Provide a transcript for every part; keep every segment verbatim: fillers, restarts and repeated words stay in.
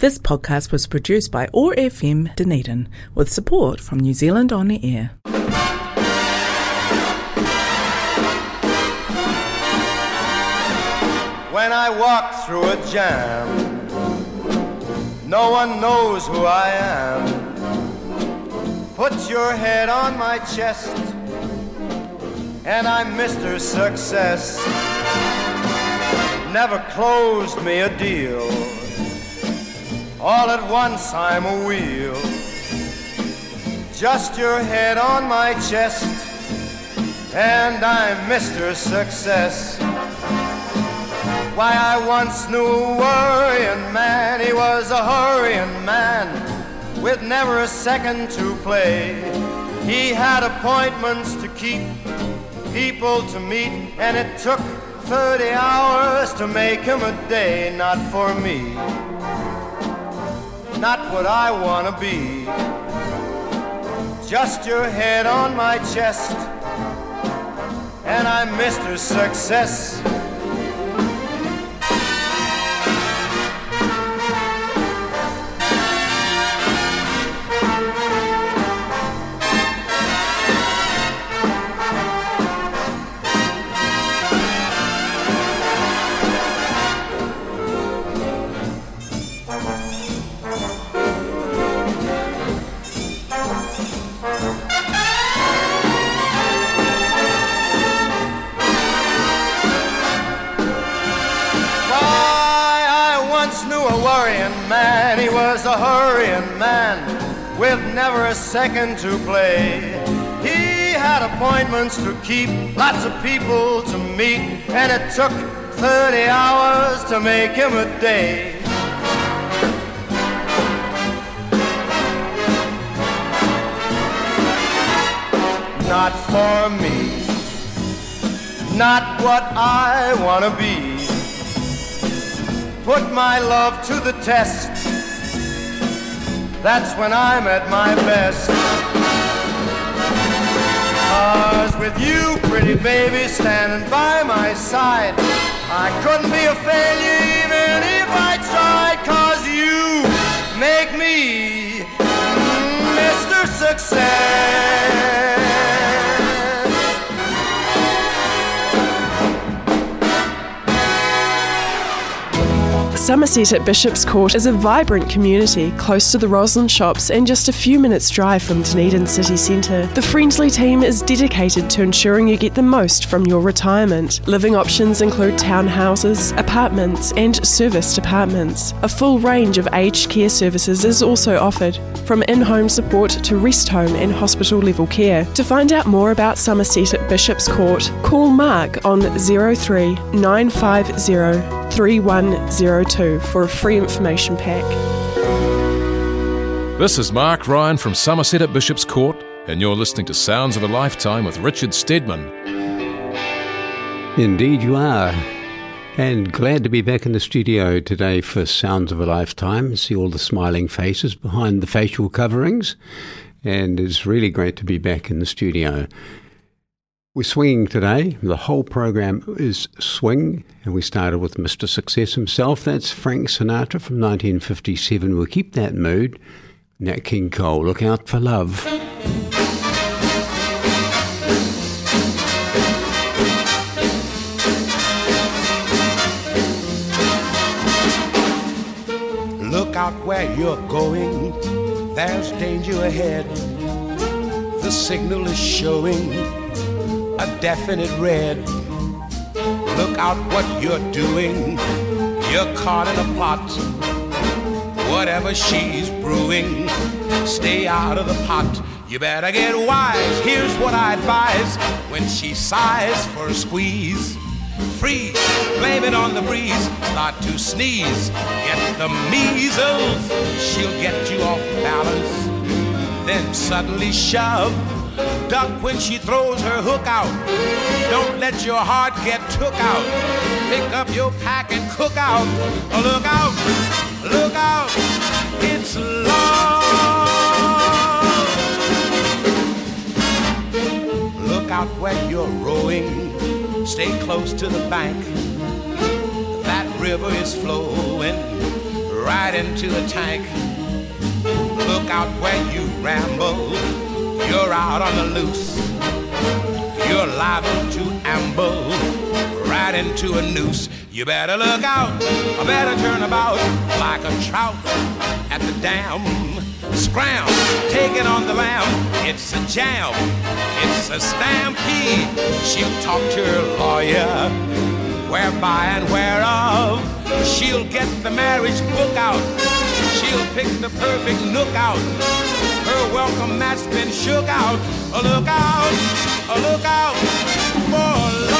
This podcast was produced by O R F M Dunedin with support from New Zealand On Air. When I walk through a jam, no one knows who I am. Put your head on my chest, and I'm Mister Success. Never closed me a deal, all at once I'm a wheel. Just your head on my chest, and I'm Mister Success. Why, I once knew a worrying man, he was a hurrying man, with never a second to play. He had appointments to keep, people to meet, and it took thirty hours to make him a day. Not for me, not what I want to be. Just your head on my chest, and I'm Mister Success. Man, he was a hurrying man with never a second to play. He had appointments to keep, lots of people to meet, and it took thirty hours to make him a day. Not for me, not what I want to be. Put my love to the test, that's when I'm at my best. 'Cause with you, pretty baby, standing by my side, I couldn't be a failure even if I tried. 'Cause you make me Mister Success. Somerset at Bishop's Court is a vibrant community close to the Roslyn Shops and just a few minutes drive from Dunedin City Centre. The Friendly team is dedicated to ensuring you get the most from your retirement. Living options include townhouses, apartments and serviced apartments. A full range of aged care services is also offered, from in-home support to rest home and hospital level care. To find out more about Somerset at Bishop's Court, call Mark on oh three nine five oh three one oh two for a free information pack. This is Mark Ryan from Somerset at Bishop's Court, and you're listening to Sounds of a Lifetime with Richard Steadman. Indeed you are, and glad to be back in the studio today for Sounds of a Lifetime. See all the smiling faces behind the facial coverings, and it's really great to be back in the studio. We're swinging today. The whole program is swing, and we started with Mister Success himself. That's Frank Sinatra from nineteen fifty-seven. We'll keep that mood. Nat King Cole, Look Out for Love. Look out where you're going, there's danger ahead. The signal is showing a definite red. Look out what you're doing, you're caught in a plot. Whatever she's brewing, stay out of the pot. You better get wise, here's what I advise. When she sighs for a squeeze, freeze, blame it on the breeze. Start to sneeze, get the measles. She'll get you off balance, then suddenly shove. Duck when she throws her hook out. Don't let your heart get took out. Pick up your pack and cook out. Look out, look out, it's love. Look out where you're rowing, stay close to the bank. That river is flowing right into the tank. Look out where you ramble, you're out on the loose. You're liable to amble right into a noose. You better look out, or better turn about, like a trout at the dam. Scram, take it on the lamb, it's a jam, it's a stampede. She'll talk to her lawyer, whereby and whereof. She'll get the marriage book out, she'll pick the perfect nook out. Her welcome mat's been shook out. A look out, a look out for love.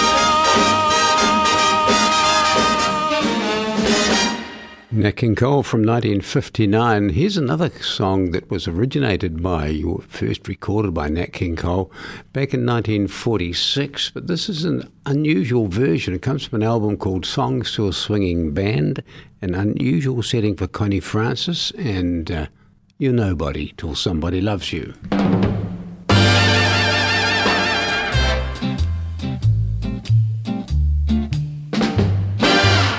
Nat King Cole from nineteen fifty-nine. Here's another song that was originated by, or first recorded by Nat King Cole back in nineteen forty-six, but this is an unusual version. It comes from an album called Songs to a Swinging Band, an unusual setting for Connie Francis, and uh, You're Nobody Till Somebody Loves You.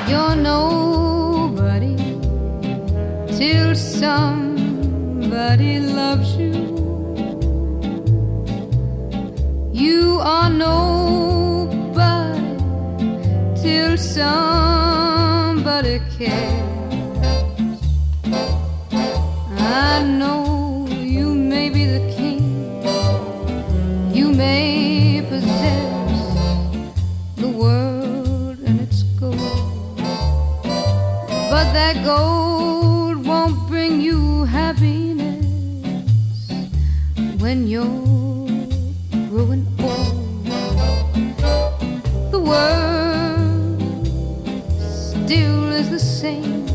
You're nobody till somebody loves you. You are nobody till somebody cares. I know you may be the king, you may possess the world and its gold, but that gold won't bring you happiness when you're growing old. The world still is the same,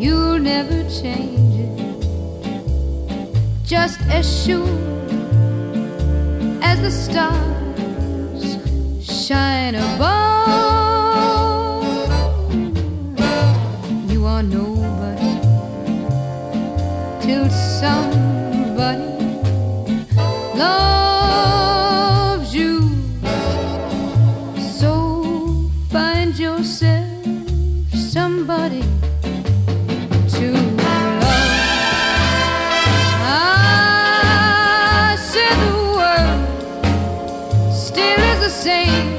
you'll never change it. Just as sure as the stars shine above, you are nobody till somebody loves you. So find yourself somebody to love. I said the world still is the same.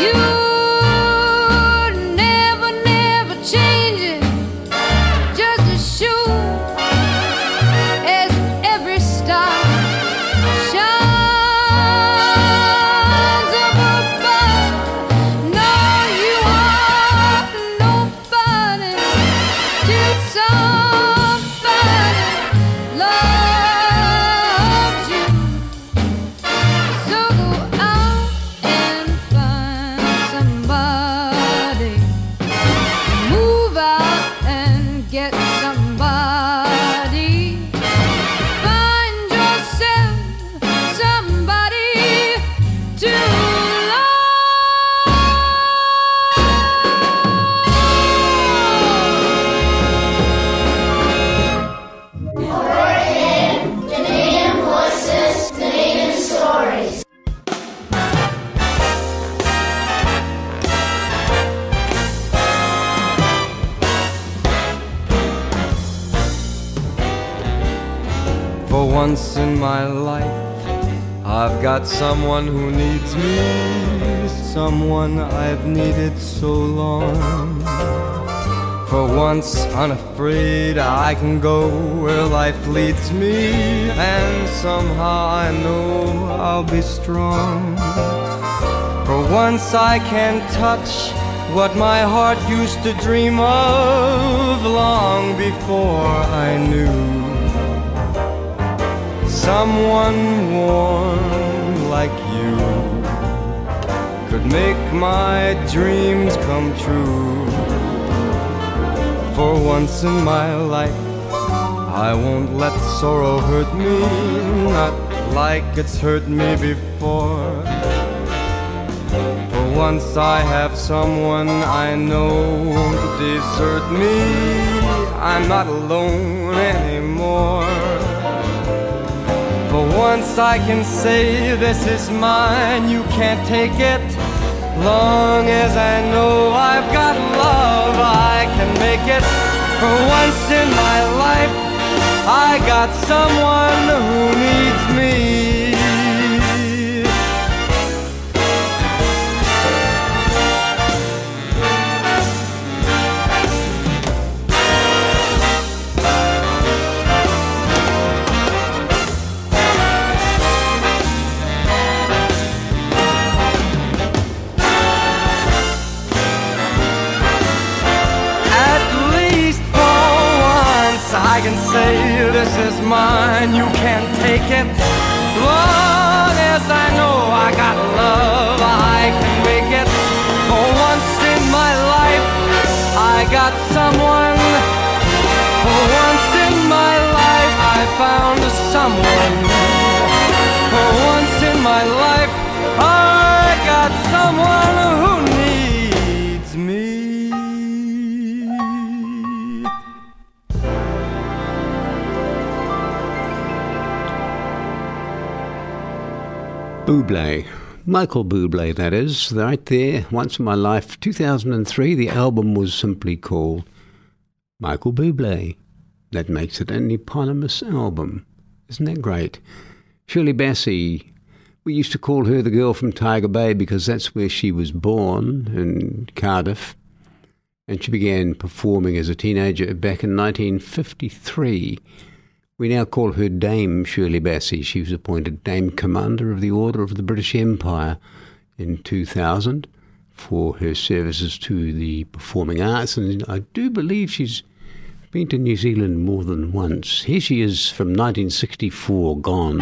You never, never change it. Just as sure as every star shines. Once in my life, I've got someone who needs me, someone I've needed so long. For once, unafraid, I can go where life leads me, and somehow I know I'll be strong. For once, I can touch what my heart used to dream of long before I knew. Someone warm like you could make my dreams come true. For once in my life, I won't let sorrow hurt me, not like it's hurt me before. For once I have someone I know won't desert me, I'm not alone anymore. For once I can say this is mine, you can't take it. Long as I know I've got love, I can make it. For once in my life, I got someone who needs me. I can say this is mine, you can't take it. Long as I know I got love, I can make it. For once in my life, I got someone. For once in my life, I found someone. For once in my life, I got someone who needs me. Buble, Michael Buble, that is, right there, Once in My Life, two thousand three. The album was simply called Michael Buble. That makes it an eponymous album. Isn't that great? Shirley Bassey, we used to call her the girl from Tiger Bay because that's where she was born, in Cardiff. And she began performing as a teenager back in nineteen fifty-three. We now call her Dame Shirley Bassey. She was appointed Dame Commander of the Order of the British Empire in two thousand for her services to the performing arts. And I do believe she's been to New Zealand more than once. Here she is from nineteen sixty-four, Gone.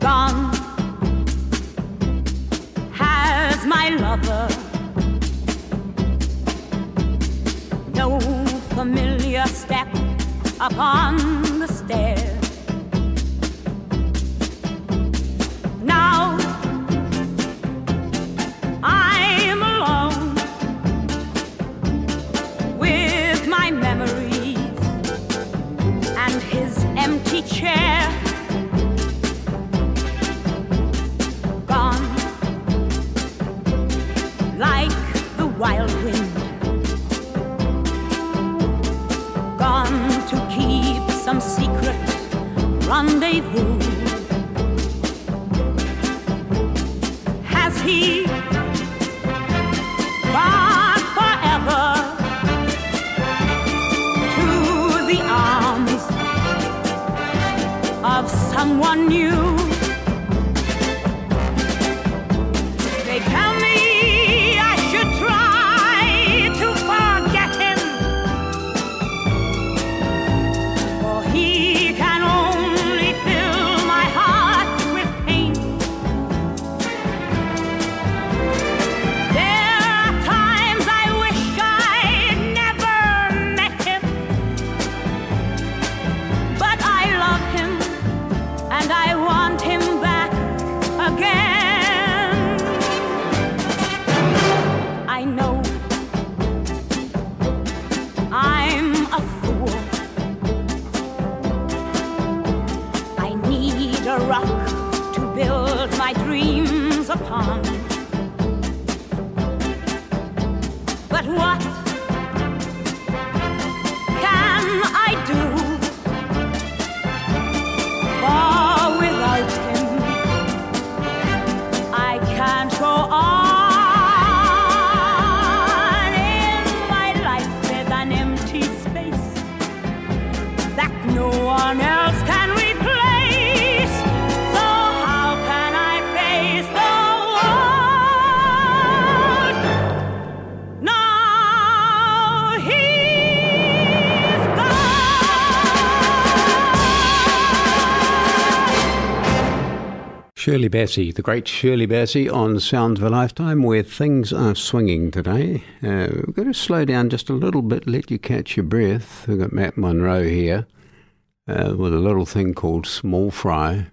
Gone has my lover, no familiar step upon the stair. Now I'm alone with my memories and his empty chair. Gone like the wild wind, to keep some secret rendezvous. Has he gone forever to the arms of someone new? They tell me I should try to forget him, and I want him back again. I know I'm a fool, I need a rock to build my dreams upon. But what can I do? For without him, I can't go on. In my life there's an empty space that no one else can replace. So how can I face the world? Now he's gone. Shirley Bassey, the great Shirley Bassey on Sounds of a Lifetime, where things are swinging today. Uh, we're going to slow down just a little bit, let you catch your breath. We've got Matt Monro here uh, with a little thing called Small Fry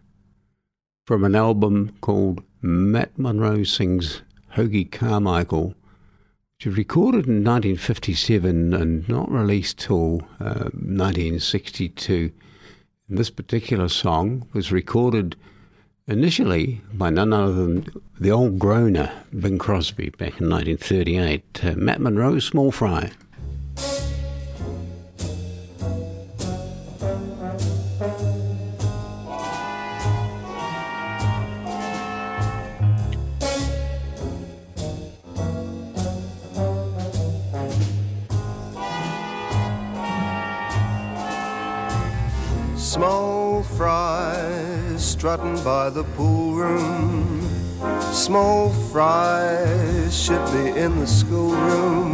from an album called Matt Monro Sings Hoagy Carmichael, which was recorded in nineteen fifty-seven and not released till uh, nineteen sixty-two. This particular song was recorded initially by none other than the old groaner, Bing Crosby, back in nineteen thirty-eight. Uh, Matt Monro, Small Fry. Small fry strutting by the pool room. Small fry should be in the schoolroom.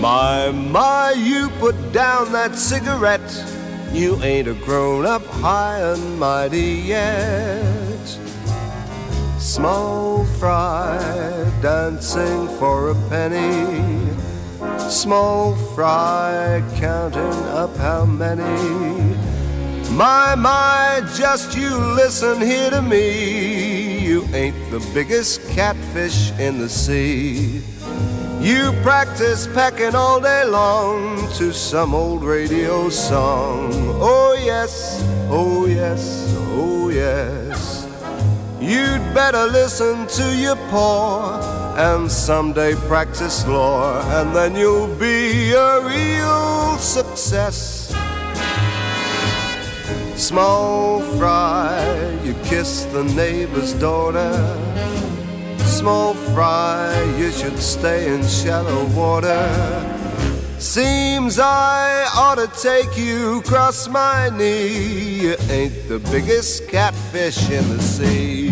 My, my, you put down that cigarette. You ain't a grown-up high and mighty yet. Small fry dancing for a penny. Small fry counting up how many. My, my, just you listen here to me. You ain't the biggest catfish in the sea. You practice pecking all day long to some old radio song. Oh yes, oh yes, oh yes. You'd better listen to your paw and someday practice lore, and then you'll be a real success. Small fry, you kiss the neighbor's daughter. Small fry, you should stay in shallow water. Seems I ought to take you across my knee. You ain't the biggest catfish in the sea.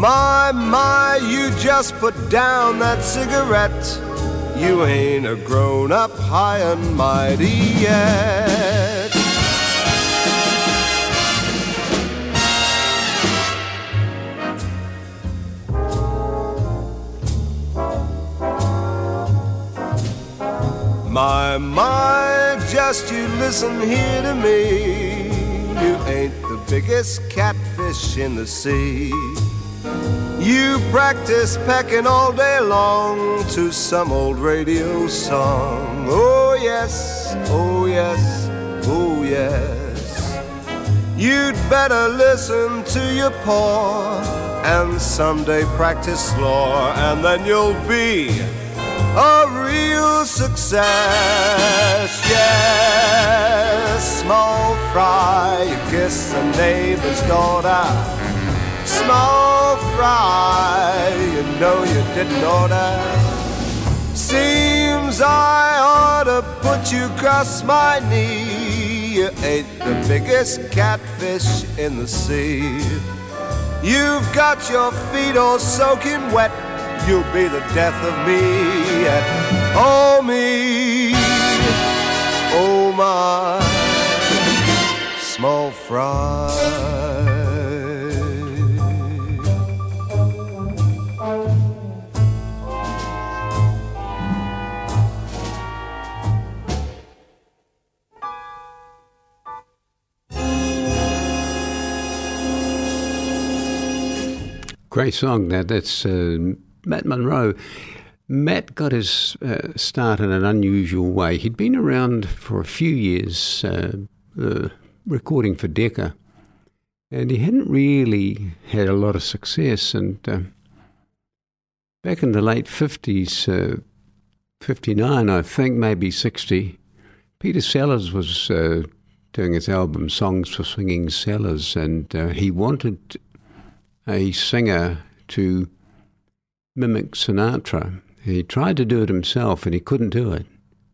My, my, you just put down that cigarette. You ain't a grown-up high and mighty yet. My, my, just you listen here to me. You ain't the biggest catfish in the sea. You practice pecking all day long to some old radio song. Oh yes, oh yes, oh yes. You'd better listen to your paw and someday practice lore, and then you'll be a real success. Yes, small fry, you kiss the neighbor's daughter. Small fry, you know you didn't order. Seems I ought to put you across my knee. You ain't the biggest catfish in the sea. You've got your feet all soaking wet. You'll be the death of me yet. Oh me, oh my, small fry. Great song. That, that's uh, Matt Monro. Matt got his uh, start in an unusual way. He'd been around for a few years uh, uh, recording for Decca, and he hadn't really had a lot of success. And uh, back in the late fifties, uh, fifty-nine, I think, maybe sixty, Peter Sellers was uh, doing his album Songs for Swinging Sellers, and uh, he wanted a singer to mimic Sinatra. He tried to do it himself and he couldn't do it.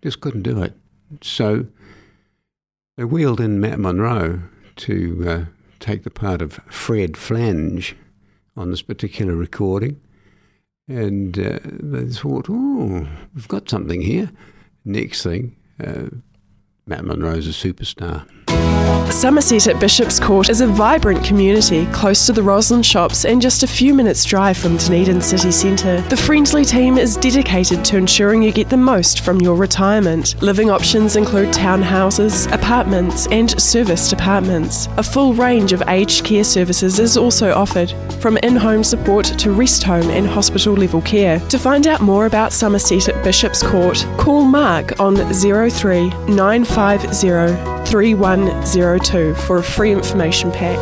Just couldn't do it. So they wheeled in Matt Monro to uh, take the part of Fred Flange on this particular recording. And uh, they thought, oh, we've got something here. Next thing, uh, Matt Monro's a superstar. Somerset at Bishop's Court is a vibrant community close to the Roslyn Shops and just a few minutes drive from Dunedin City Centre. The friendly team is dedicated to ensuring you get the most from your retirement. Living options include townhouses, apartments and serviced apartments. A full range of aged care services is also offered, from in-home support to rest home and hospital level care. To find out more about Somerset at Bishop's Court, call Mark on oh three nine five oh three one oh two for a free information pack.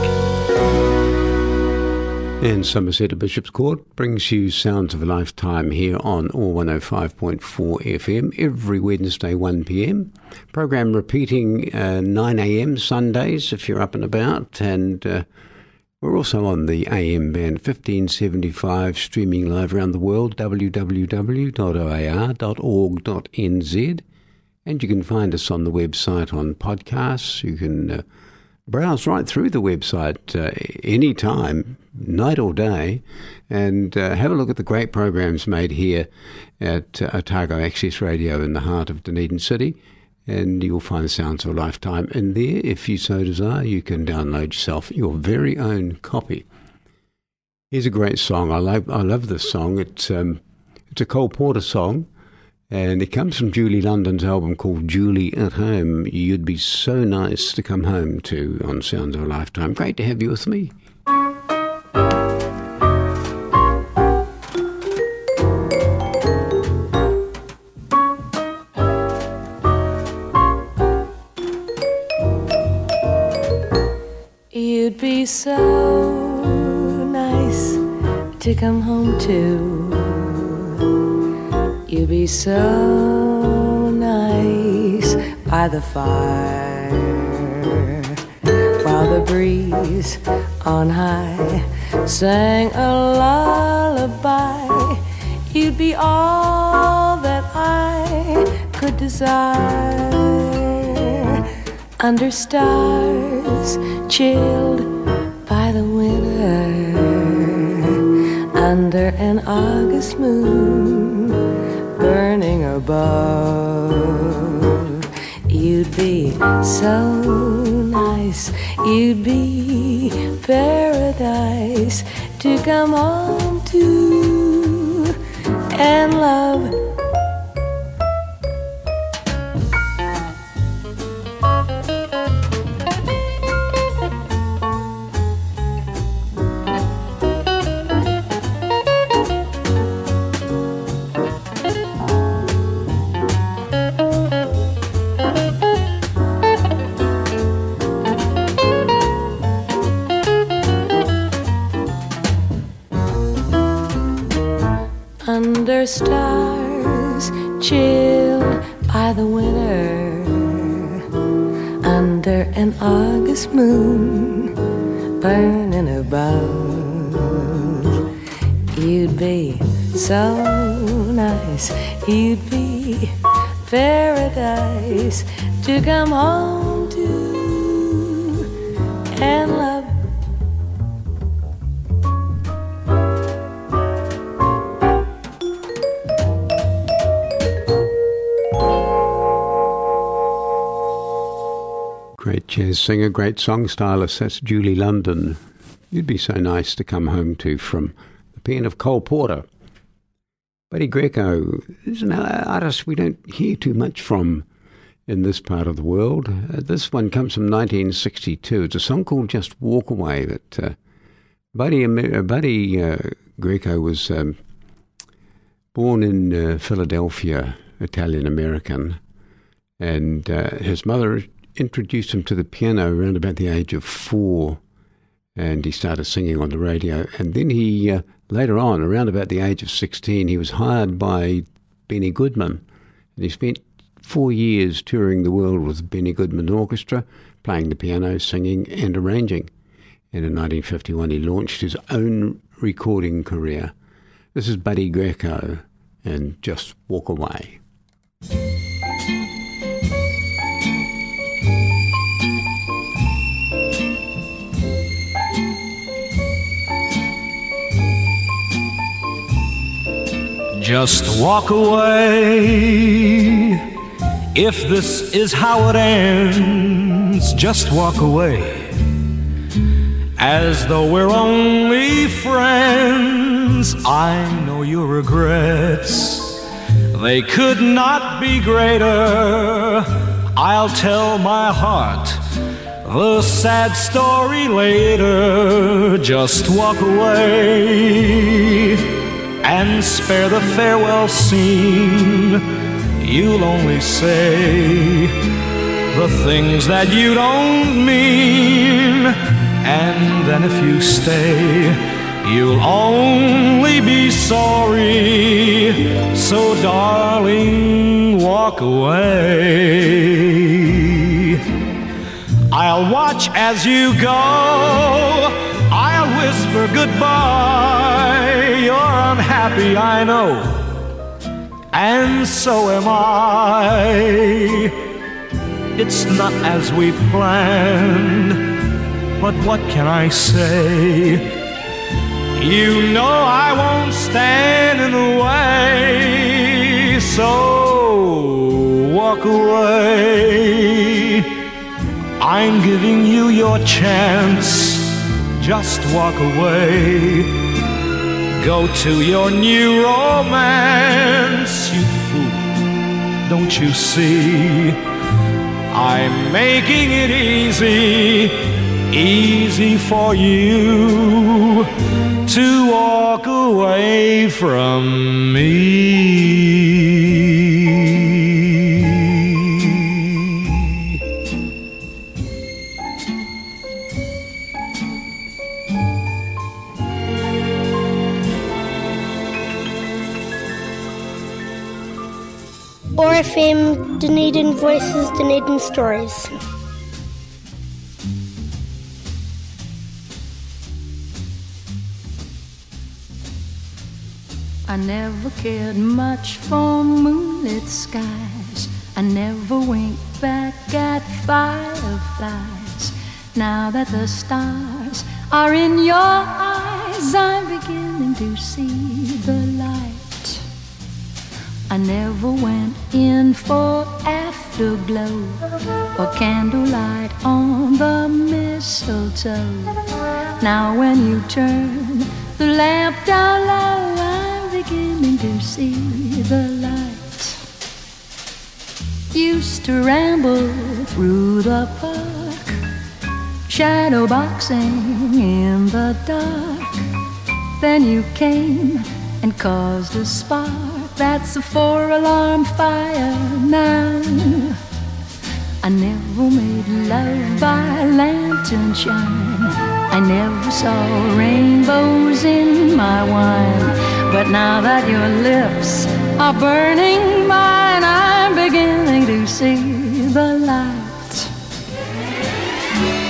And Somerset at Bishop's Court brings you Sounds of a Lifetime here on O R one oh five point four F M every Wednesday one p m. Program repeating uh, nine a m Sundays if you're up and about, and uh, we're also on the A M band fifteen seventy-five, streaming live around the world, w w w dot o a r dot org dot n z. And you can find us on the website on podcasts. You can uh, browse right through the website uh, any time, night or day, and uh, have a look at the great programs made here at uh, Otago Access Radio in the heart of Dunedin City. And you'll find Sounds of a Lifetime in there. If you so desire, you can download yourself your very own copy. Here's a great song. I love, I love this song. It's, um, it's a Cole Porter song. And it comes from Julie London's album called Julie at Home. You'd be so nice to come home to on Sounds of a Lifetime. Great to have you with me. You'd be so nice to come home to. You'd be so nice by the fire, while the breeze on high sang a lullaby. You'd be all that I could desire, under stars chilled by the winter, under an August moon burning above. You'd be so nice, you'd be paradise to come home to and love. Under stars chilled by the winter, under an August moon burning above. You'd be so nice, you'd be paradise to come home to and love. Jazz singer, great song stylist, that's Julie London. You'd be so nice to come home to, from the pen of Cole Porter. Buddy Greco is an artist we don't hear too much from in this part of the world. Uh, this one comes from nineteen sixty-two. It's a song called Just Walk Away. That uh, Buddy, uh, Buddy uh, Greco was um, born in uh, Philadelphia, Italian-American, and uh, his mother introduced him to the piano around about the age of four, and he started singing on the radio. And then he, uh, later on, around about the age of sixteen, he was hired by Benny Goodman, and he spent four years touring the world with Benny Goodman Orchestra, playing the piano, singing and arranging. And in nineteen fifty-one, he launched his own recording career. This is Buddy Greco and Just Walk Away. Just walk away, If this is how it ends, just walk away, as though we're only friends. I know your regrets, they could not be greater. I'll tell my heart the sad story later. Just walk away and spare the farewell scene. You'll only say the things that you don't mean, and then if you stay, you'll only be sorry. So darling, walk away. I'll watch as you go, I'll whisper goodbye. You're unhappy, I know, and so am I. It's not as we planned, but what can I say? You know I won't stand in the way, so walk away. I'm giving you your chance, just walk away. Go to your new romance, you fool, don't you see? I'm making it easy, easy for you to walk away from me. O R F M Dunedin Voices, Dunedin Stories. I never cared much for moonlit skies. I never winked back at fireflies. Now that the stars are in your eyes, I'm beginning to see the light. I never went in for afterglow or candlelight on the mistletoe. Now when you turn the lamp down low, I'm beginning to see the light. Used to ramble through the park, shadow boxing in the dark. Then you came and caused a spark. That's a four-alarm fire now. I never made love by lantern shine. I never saw rainbows in my wine. But now that your lips are burning mine, I'm beginning to see the light.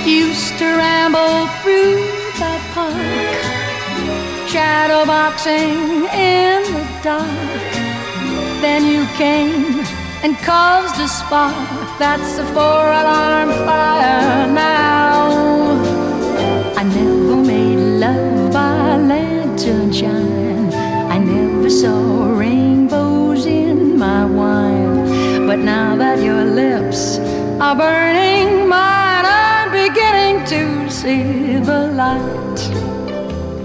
Used to ramble through the park, shadow boxing in the dark. Then you came and caused a spark. That's a four-alarm fire now. I never made love by lantern shine. I never saw rainbows in my wine. But now that your lips are burning mine, I'm beginning to see the light.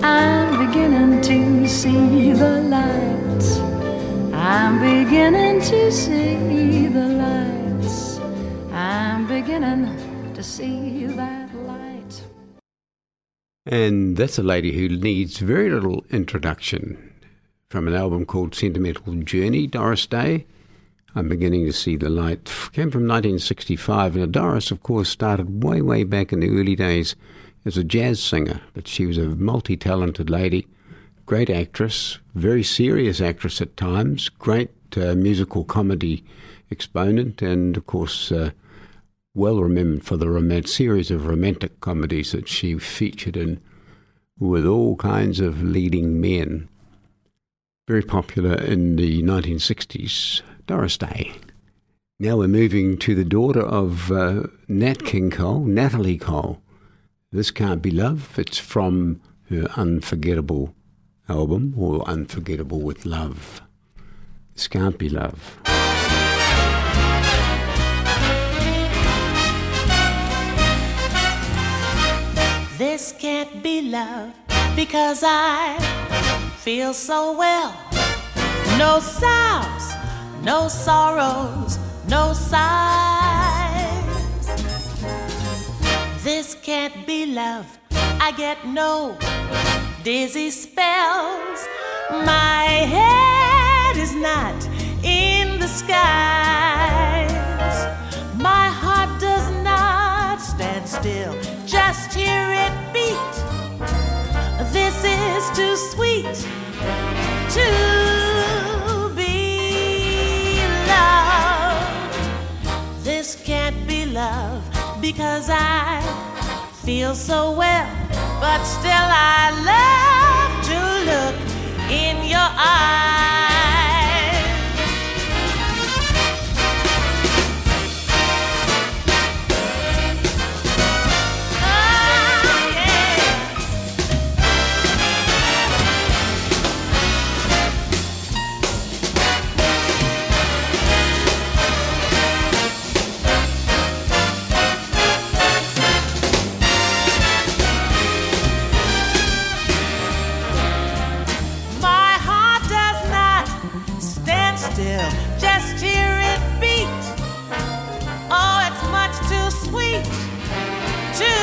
I'm beginning to see the light. I'm beginning to see the lights. I'm beginning to see that light. And that's a lady who needs very little introduction, from an album called Sentimental Journey, Doris Day. I'm beginning to see the light. Came from nineteen sixty-five, and Doris, of course, started way, way back in the early days as a jazz singer, but she was a multi-talented lady. Great actress, very serious actress at times, great uh, musical comedy exponent, and of course uh, well remembered for the rom- series of romantic comedies that she featured in with all kinds of leading men. Very popular in the nineteen sixties, Doris Day. Now we're moving to the daughter of uh, Nat King Cole, Natalie Cole. This Can't Be Love. It's from her unforgettable album, or Unforgettable with Love. This Can't Be Love. This can't be love, because I feel so well. No sobs, no sorrows, no sighs. This can't be love, I get no dizzy spells. My head is not in the skies. My heart does not stand still, just hear it beat. This is too sweet to be love. This can't be love, because I feel so well, but still I love to look in your eyes. Oh, yeah. My heart does not stand still, just hear it beat. Oh, it's much too sweet to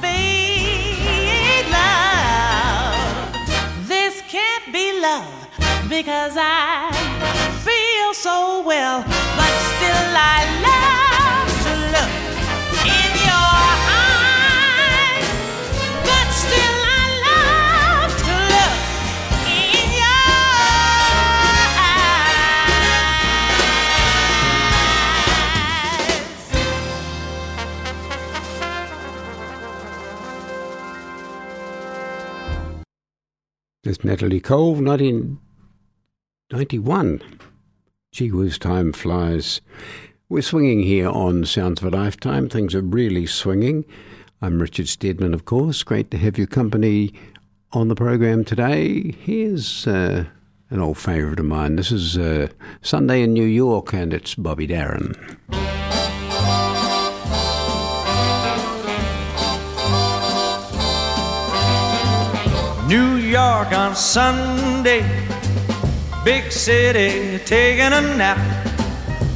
be love. This can't be love, because I feel so well, but still I love to look in your eyes. But still I love to look in your eyes. That's Natalie Cole, nineteen ninety-one. Gee whiz, time flies. We're swinging here on Sounds of a Lifetime. Things are really swinging. I'm Richard Steadman, of course. Great to have your company on the program today. Here's uh, an old favourite of mine. This is uh, Sunday in New York, and it's Bobby Darin. New York on Sunday, big city taking a nap.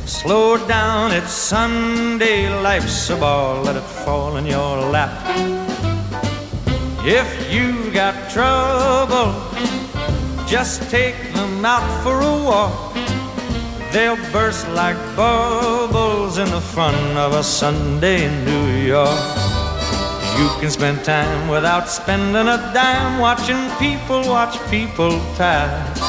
Slow down, it's Sunday, life's a ball, let it fall in your lap. If you've got trouble, just take them out for a walk. They'll burst like bubbles in the fun of a Sunday in New York. You can spend time without spending a dime, watching people watch people pass.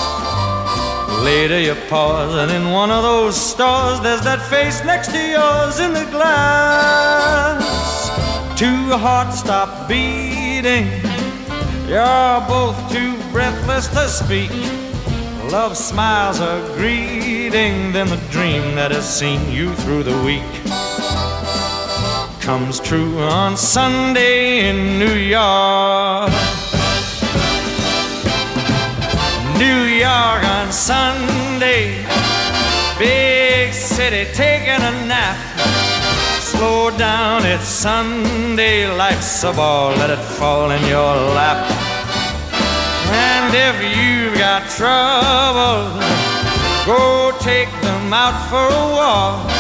Later you're pausing in one of those stores, there's that face next to yours in the glass. Two hearts stop beating, you're both too breathless to speak. Love smiles a greeting, then the dream that has seen you through the week comes true on Sunday in New York. New York on Sunday, big city taking a nap. Slow down, it's Sunday, life's a ball, let it fall in your lap. And if you've got trouble, go take them out for a walk.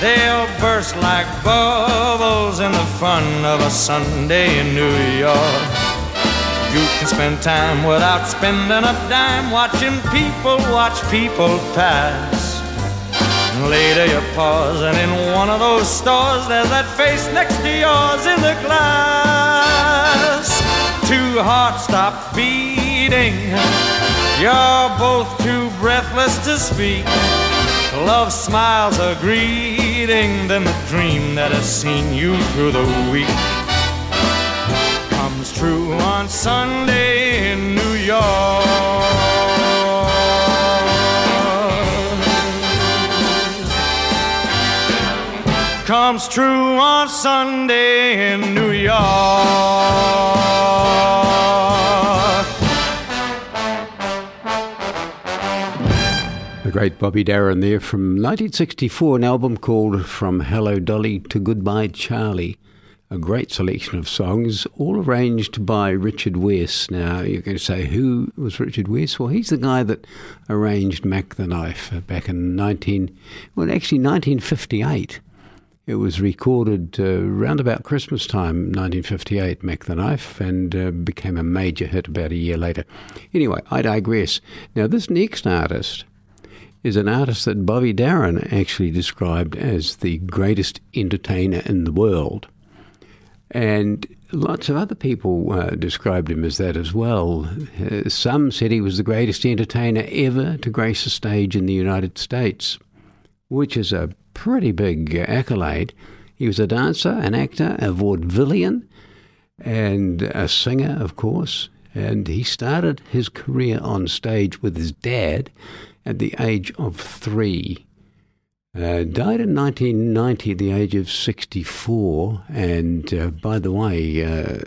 They'll burst like bubbles in the fun of a Sunday in New York. You can spend time without spending a dime, watching people watch people pass. And later you're pausing in one of those stores, there's that face next to yours in the glass. Two hearts stop beating, you're both too breathless to speak. Love smiles a greeting, then the dream that has seen you through the week comes true on Sunday in New York. Comes true on Sunday in New York. The great Bobby Darin there from nineteen sixty-four, an album called From Hello Dolly to Goodbye Charlie. a great selection of songs, all arranged by Richard Wess. Now, you're going to say, who was Richard Wess? Well, he's the guy that arranged Mac the Knife back in nineteen, well, actually nineteen fifty-eight. It was recorded uh, round about Christmas time, nineteen fifty-eight, Mac the Knife, and uh, became a major hit about a year later. Anyway, I digress. Now, this next artist is an artist that Bobby Darin actually described as the greatest entertainer in the world. And lots of other people uh, described him as that as well. Uh, some said he was the greatest entertainer ever to grace a stage in the United States, which is a pretty big accolade. He was a dancer, an actor, a vaudevillian, and a singer, of course. And he started his career on stage with his dad at the age of three. Uh, died in nineteen ninety at the age of sixty-four, and uh, by the way, uh,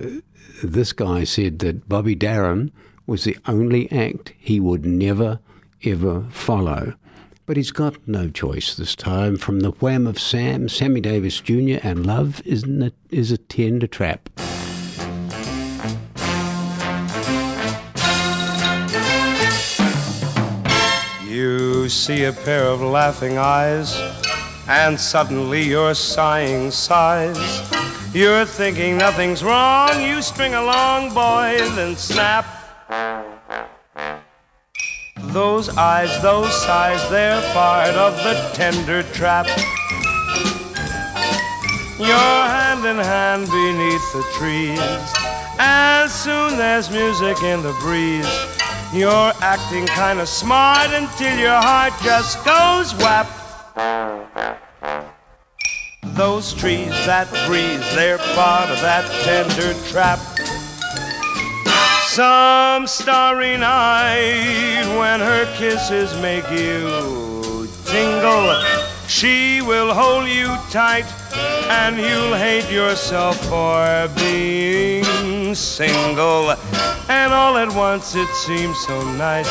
this guy said that Bobby Darin was the only act he would never, ever follow. But he's got no choice this time. From the Wham of Sam, Sammy Davis Junior, and Love is a, is a Tender Trap. You see a pair of laughing eyes, and suddenly you're sighing sighs. You're thinking nothing's wrong, you string along, boy, then snap. Those eyes, those sighs, they're part of the tender trap. You're hand in hand beneath the trees, as soon there's music in the breeze. You're acting kind of smart until your heart just goes whap. Those trees, that breeze, they're part of that tender trap. Some starry night when her kisses make you tingle, she will hold you tight and you'll hate yourself for being single. And all at once it seems so nice.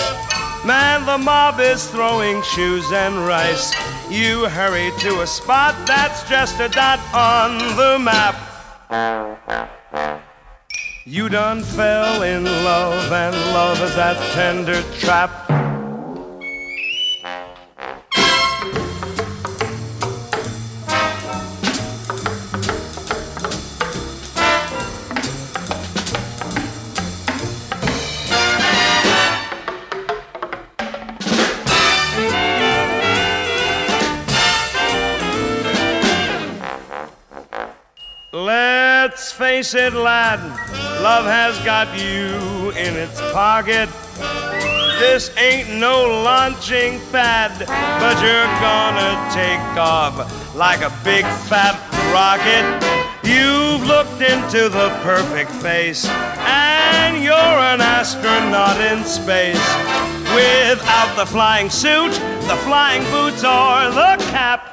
Man, the mob is throwing shoes and rice. You hurry to a spot that's just a dot on the map. You done fell in love, and love is that tender trap. Let's face it, lad, love has got you in its pocket. This ain't no launching pad, but you're gonna take off like a big fat rocket. You've looked into the perfect face, and you're an astronaut in space. Without the flying suit, the flying boots, or the cap,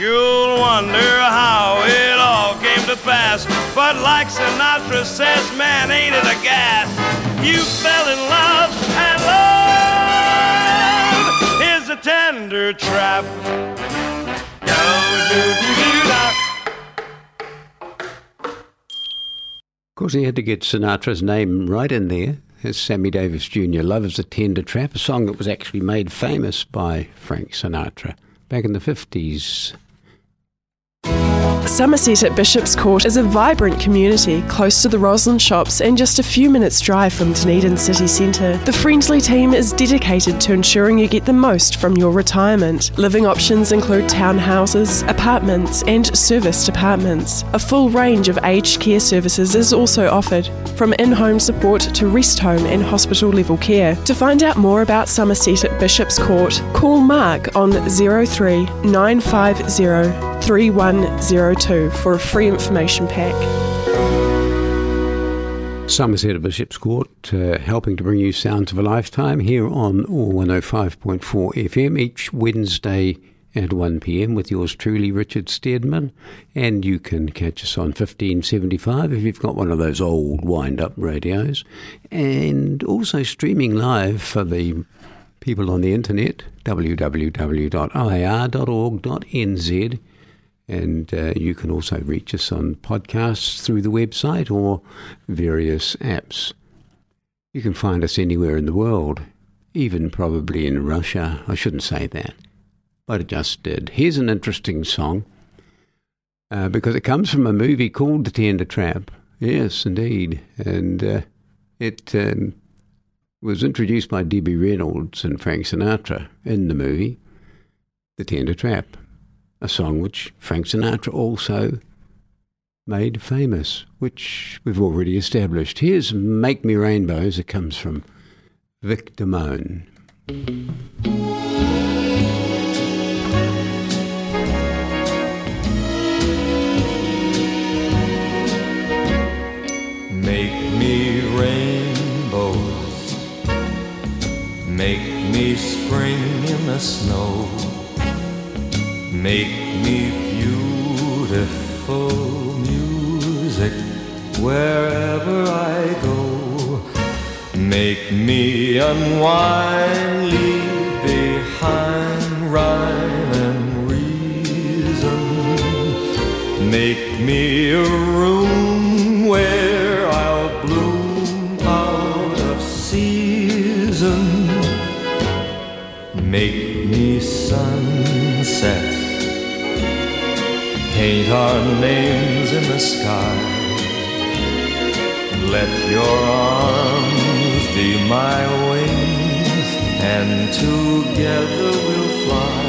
you'll wonder how it all came to pass. But like Sinatra says, man, ain't it a gas? You fell in love, and love is a tender trap. Of course, he had to get Sinatra's name right in there. It's Sammy Davis Junior, Love is a Tender Trap, a song that was actually made famous by Frank Sinatra back in the fifties. Somerset at Bishop's Court is a vibrant community close to the Roslyn Shops and just a few minutes' drive from Dunedin City Centre. The friendly team is dedicated to ensuring you get the most from your retirement. Living options include townhouses, apartments and serviced apartments. A full range of aged care services is also offered, from in-home support to rest home and hospital level care. To find out more about Somerset at Bishop's Court, call Mark on oh three nine five oh three one oh two for a free information pack. Somerset at Bishop's Court, uh, helping to bring you Sounds of a Lifetime here on O R one oh five point four F M each Wednesday at one p m with yours truly, Richard Steadman. And you can catch us on fifteen seventy-five if you've got one of those old wind-up radios. And also streaming live for the people on the internet, w w w dot o a r dot org dot n z. And uh, you can also reach us on podcasts through the website or various apps. You can find us anywhere in the world, even probably in Russia. I shouldn't say that, but I just did. Here's an interesting song uh, because it comes from a movie called The Tender Trap. Yes, indeed. And uh, it um, was introduced by Debbie Reynolds and Frank Sinatra in the movie The Tender Trap, a song which Frank Sinatra also made famous, which we've already established. Here's Make Me Rainbows. It comes from Vic Damone. Make me rainbows, make me spring in the snow, make me beautiful music wherever I go. Make me unwind, leave behind rhyme and reason. Make me a room where I'll bloom out of season. Make me sunset, paint our names in the sky. Let your arms be my wings, and together we'll fly.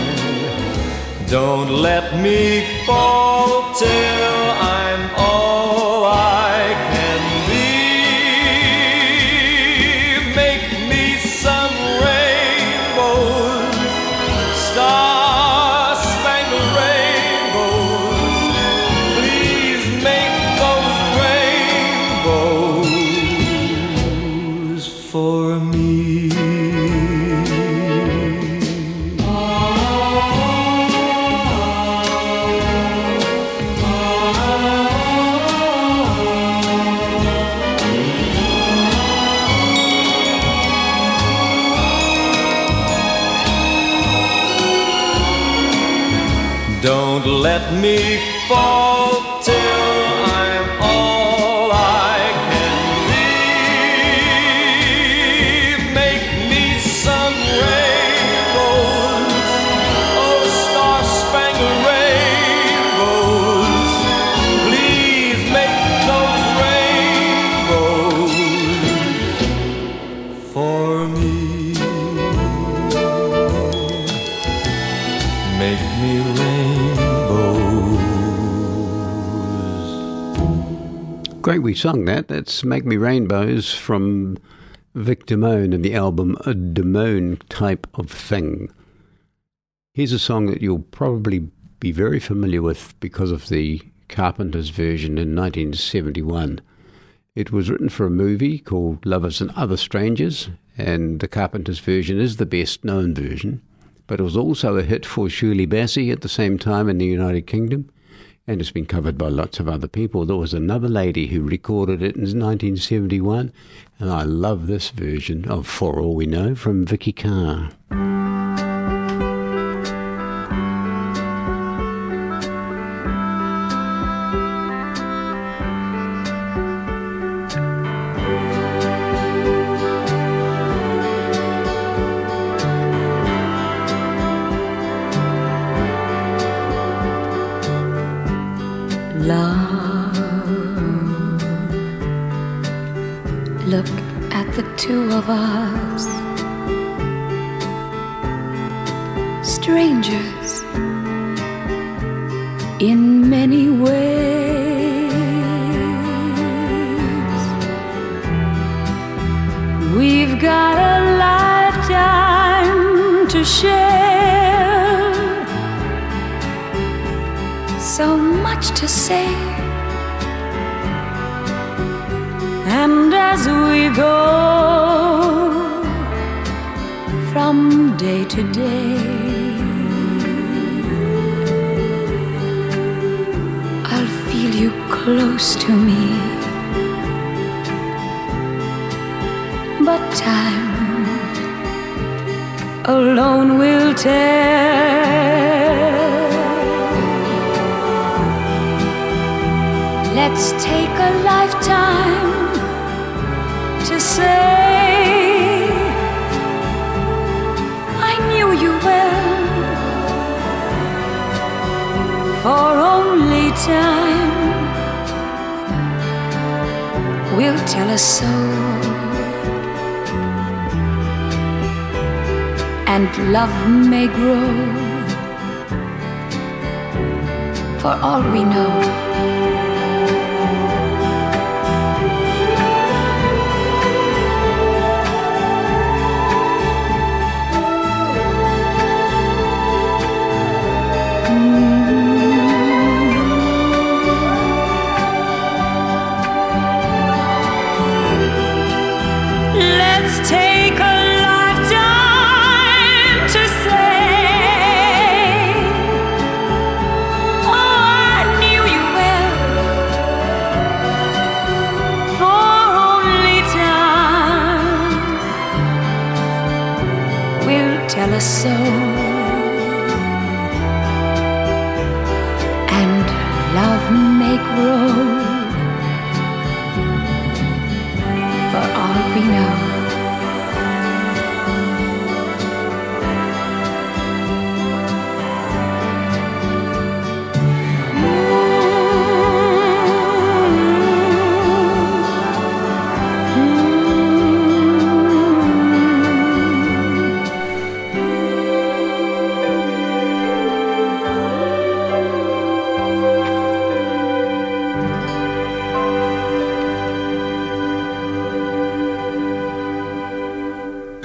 Don't let me fall till I'm all I can be. Make me some rainbows, star-spangled rainbows. Let me fall till I'm all I can be. Make me some rainbows, oh star-spangled rainbows. Please make those rainbows for me. Make me rain. Great, we sung that. That's Make Me Rainbows from Vic Damone and the album A Damone Type of Thing. Here's a song that you'll probably be very familiar with because of the Carpenters version in nineteen seventy-one. It was written for a movie called Lovers and Other Strangers, and the Carpenters version is the best known version, but it was also a hit for Shirley Bassey at the same time in the United Kingdom. And it's been covered by lots of other people. There was another lady who recorded it in nineteen seventy-one, and I love this version of For All We Know from Vicky Carr. Us, strangers in many ways. We've got a lifetime to share, so much to say, and as we go from day to day, I'll feel you close to me, but time alone will tell. Let's take a lifetime to say I knew you well, for only time will tell us so, and love may grow for all we know. Mm. Let's take a lifetime to say tell us so, and love may grow for all we know.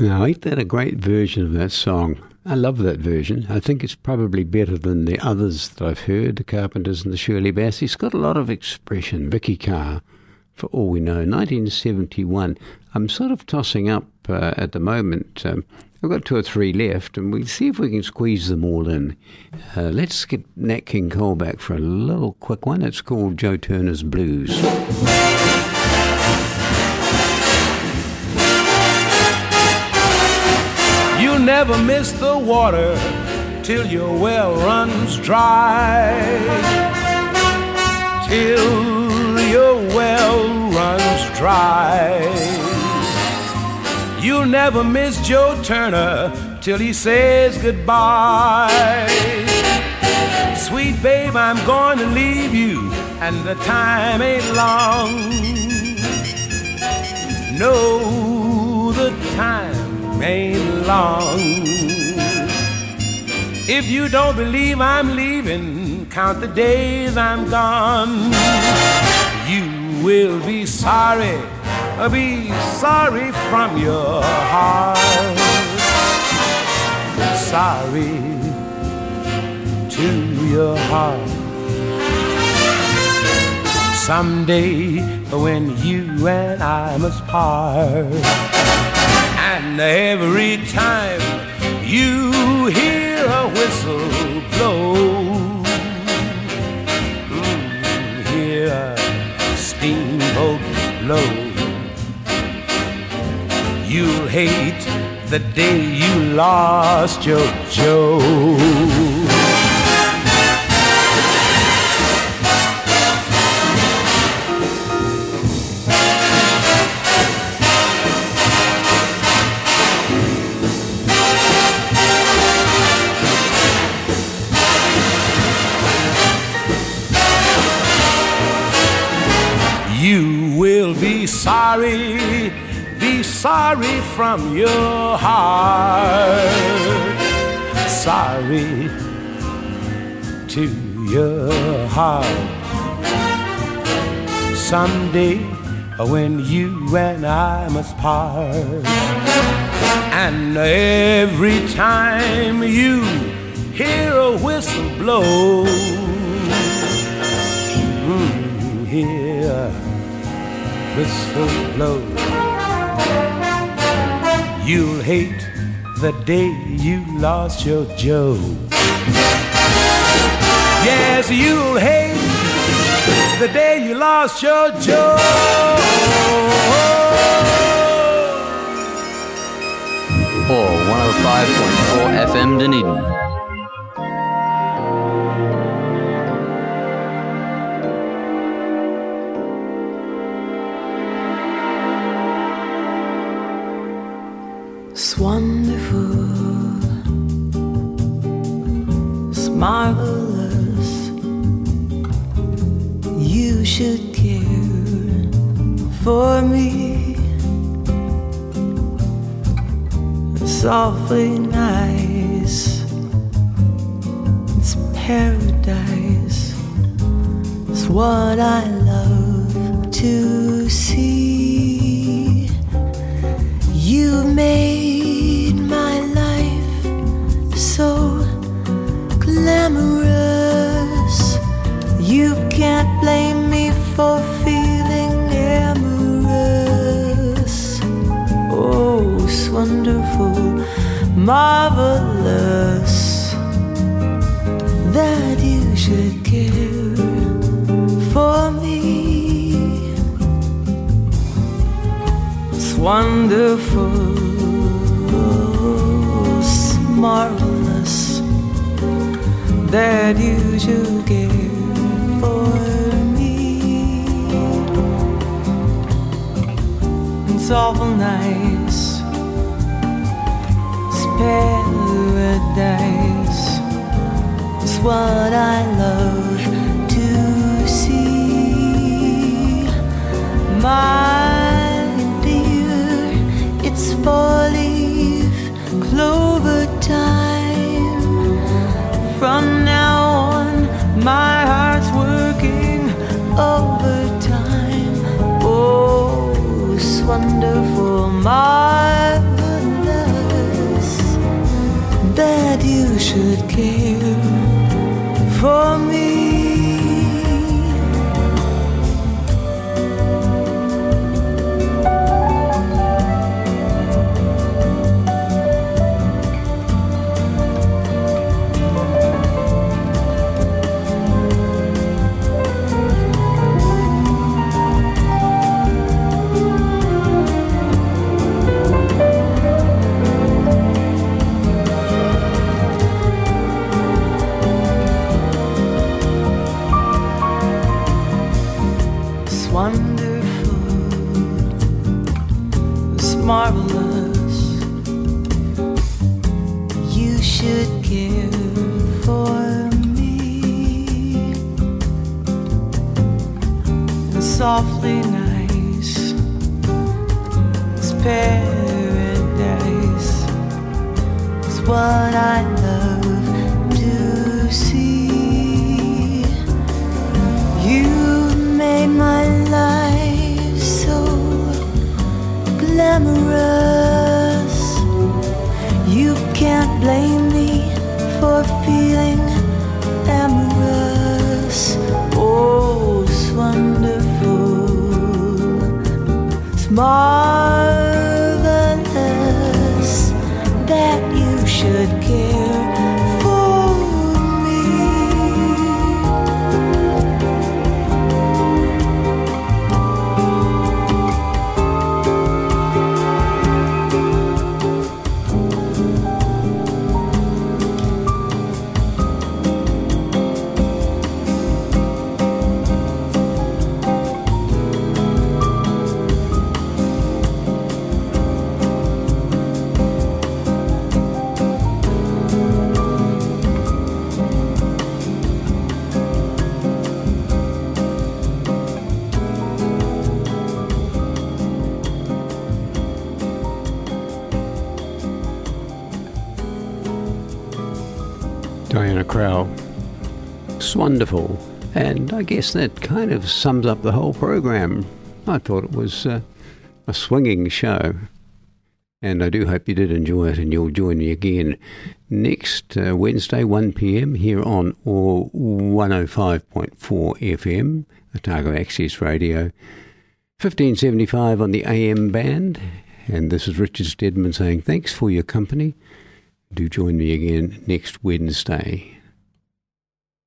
Now, ain't that a great version of that song? I love that version. I think it's probably better than the others that I've heard, the Carpenters and the Shirley Bassey. It's got a lot of expression. Vicky Carr, For All We Know, nineteen seventy-one. I'm sort of tossing up uh, at the moment. Um, I've got two or three left, and we'll see if we can squeeze them all in. Uh, let's get Nat King Cole back for a little quick one. It's called Joe Turner's Blues. Never miss the water till your well runs dry, till your well runs dry. You'll never miss Joe Turner till he says goodbye. Sweet babe, I'm going to leave you, and the time ain't long. No, the time ain't long. If you don't believe I'm leaving, count the days I'm gone. You will be sorry, be sorry from your heart. Sorry to your heart. Someday when you and I must part, and every time you hear a whistle blow, mm, hear a steamboat blow, you'll hate the day you lost your Joe. Sorry, be sorry from your heart. Sorry to your heart. Someday when you and I must part, and every time you hear a whistle blow, mm, hear whistle blow, you'll hate the day you lost your Joe. Yes, you'll hate the day you lost your Joe. Or one oh five point four F M Dunedin. wonderful, it's marvelous. You should care for me. It's awfully nice, it's paradise, it's what I love to see. You made my life so glamorous. You can't blame me for feeling amorous. Oh, it's wonderful, marvelous that you should care for me. It's wonderful, it's marvelous that you should care for me. It's awful nice, it's paradise, it's what I love. My dear, it's four-leaf clover time. From now on, my heart's working overtime. Oh, it's wonderful, marvelous that you should care for me. Marvelous, you should care for me. It's softly nice, it's paradise, it's what I love to see. You made my life glamorous. You can't blame me for feeling amorous. Oh, it's wonderful, it's marvelous that you should care for Crowd. It's wonderful, and I guess that kind of sums up the whole program. I thought it was uh, a swinging show, and I do hope you did enjoy it, and you'll join me again next uh, Wednesday one p.m. here on O R one oh five point four F M, Otago Access Radio, fifteen seventy-five on the A M band. And this is Richard Steadman saying thanks for your company. Do join me again next Wednesday.